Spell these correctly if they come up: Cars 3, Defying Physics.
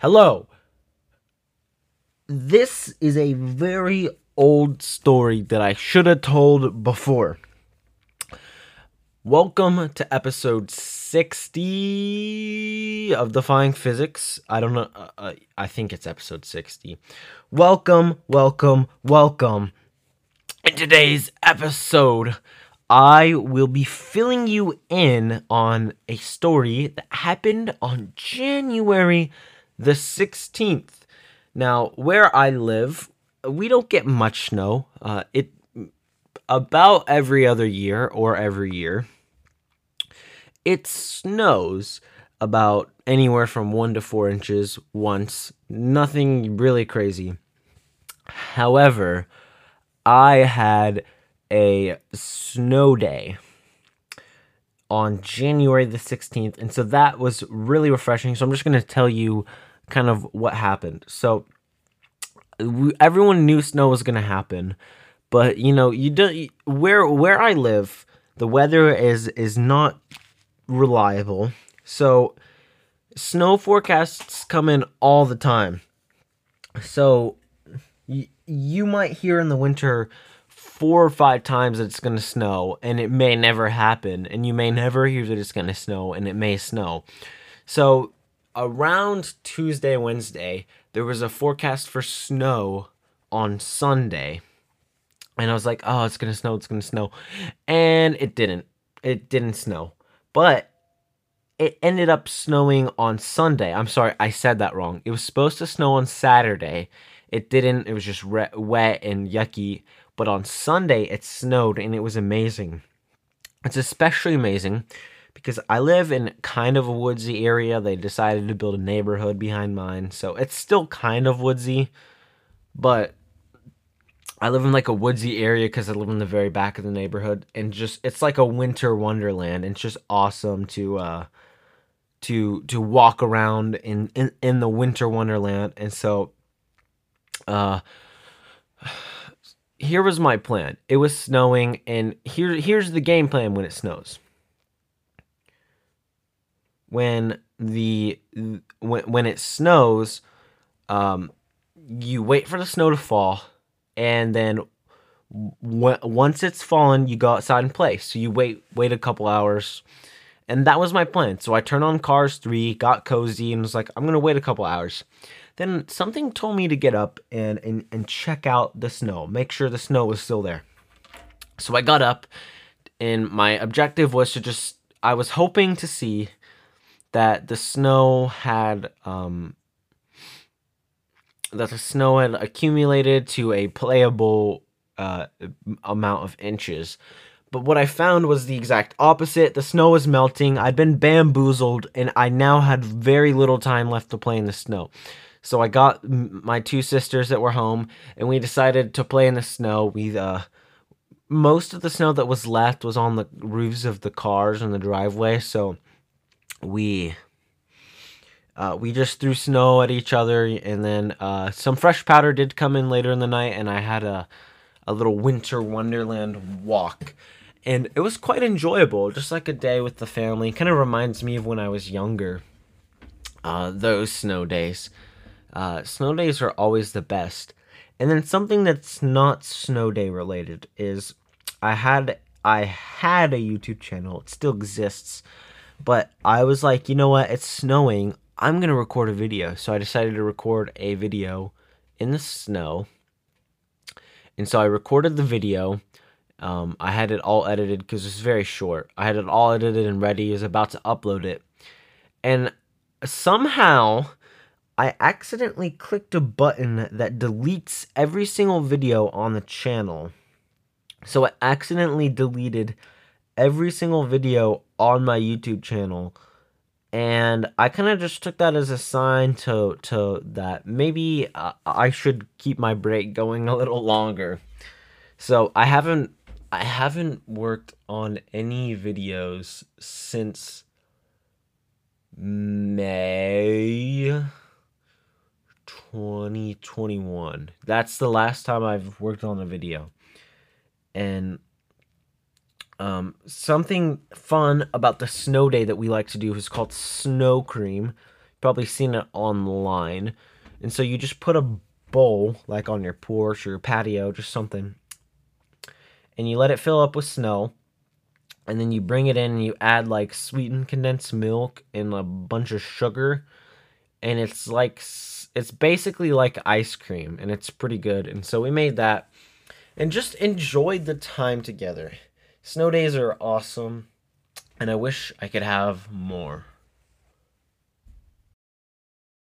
Hello. This is a very old story that I should have told before. Welcome to episode 60 of Defying Physics. I don't know. I think it's episode 60. Welcome. In today's episode, I will be filling you in on a story that happened on January the 16th. Now, where I live, we don't get much snow. It about every other year or every year, it snows about anywhere from 1 to 4 inches once. Nothing really crazy. However, I had a snow day on January the 16th, and so that was really refreshing. So I'm just going to tell you kind of what happened. So everyone knew snow was going to happen, but you know, you don't. Where I live, the weather is not reliable. So snow forecasts come in all the time. So you might hear in the winter 4 or 5 times that it's going to snow, and it may never happen, and you may never hear that it's going to snow, and it may snow. So around Tuesday, Wednesday, there was a forecast for snow on Sunday, and I was like, oh, it's going to snow, and it didn't snow, but it ended up snowing on Sunday. I'm sorry, I said that wrong. It was supposed to snow on Saturday. It didn't. It was just wet and yucky. But on Sunday, it snowed, and it was amazing. It's especially amazing because I live in kind of a woodsy area. They decided to build a neighborhood behind mine, so it's still kind of woodsy. But I live in like a woodsy area because I live in the very back of the neighborhood, and just it's like a winter wonderland. It's just awesome to walk around in the winter wonderland, and so. Here was my plan. It was snowing, and here's the game plan when it snows. When it snows, you wait for the snow to fall, and then once it's fallen, you go outside and play. So you wait a couple hours, and that was my plan. So I turned on Cars 3, got cozy, and was like, I'm gonna wait a couple hours. Then something told me to get up and check out the snow, make sure the snow was still there. So I got up, and my objective was to just, I was hoping to see that the snow had, accumulated to a playable amount of inches. But what I found was the exact opposite. The snow was melting, I'd been bamboozled, and I now had very little time left to play in the snow. So I got my 2 sisters that were home, and we decided to play in the snow. We most of the snow that was left was on the roofs of the cars and the driveway. So we just threw snow at each other, and then some fresh powder did come in later in the night, and I had a little winter wonderland walk, and it was quite enjoyable. Just like a day with the family. Kind of reminds me of when I was younger. Those snow days. Snow days are always the best. And then something that's not snow day related is I had a YouTube channel. It still exists, but I was like, you know what? It's snowing. I'm going to record a video. So I decided to record a video in the snow. And so I recorded the video. I had it all edited because it's very short. I had it all edited and ready. I was about to upload it. And somehow I accidentally clicked a button that deletes every single video on the channel. So I accidentally deleted every single video on my YouTube channel, and I kind of just took that as a sign to that maybe I should keep my break going a little longer. So I haven't worked on any videos since May 2021. That's the last time I've worked on a video. And something fun about the snow day that we like to do is called snow cream. probably seen it online. And so you just put a bowl, like on your porch or your patio, just something, and you let it fill up with snow, and then you bring it in and you add like sweetened condensed milk and a bunch of sugar, and it's like, it's basically like ice cream, and it's pretty good. And so we made that and just enjoyed the time together. Snow days are awesome, and I wish I could have more.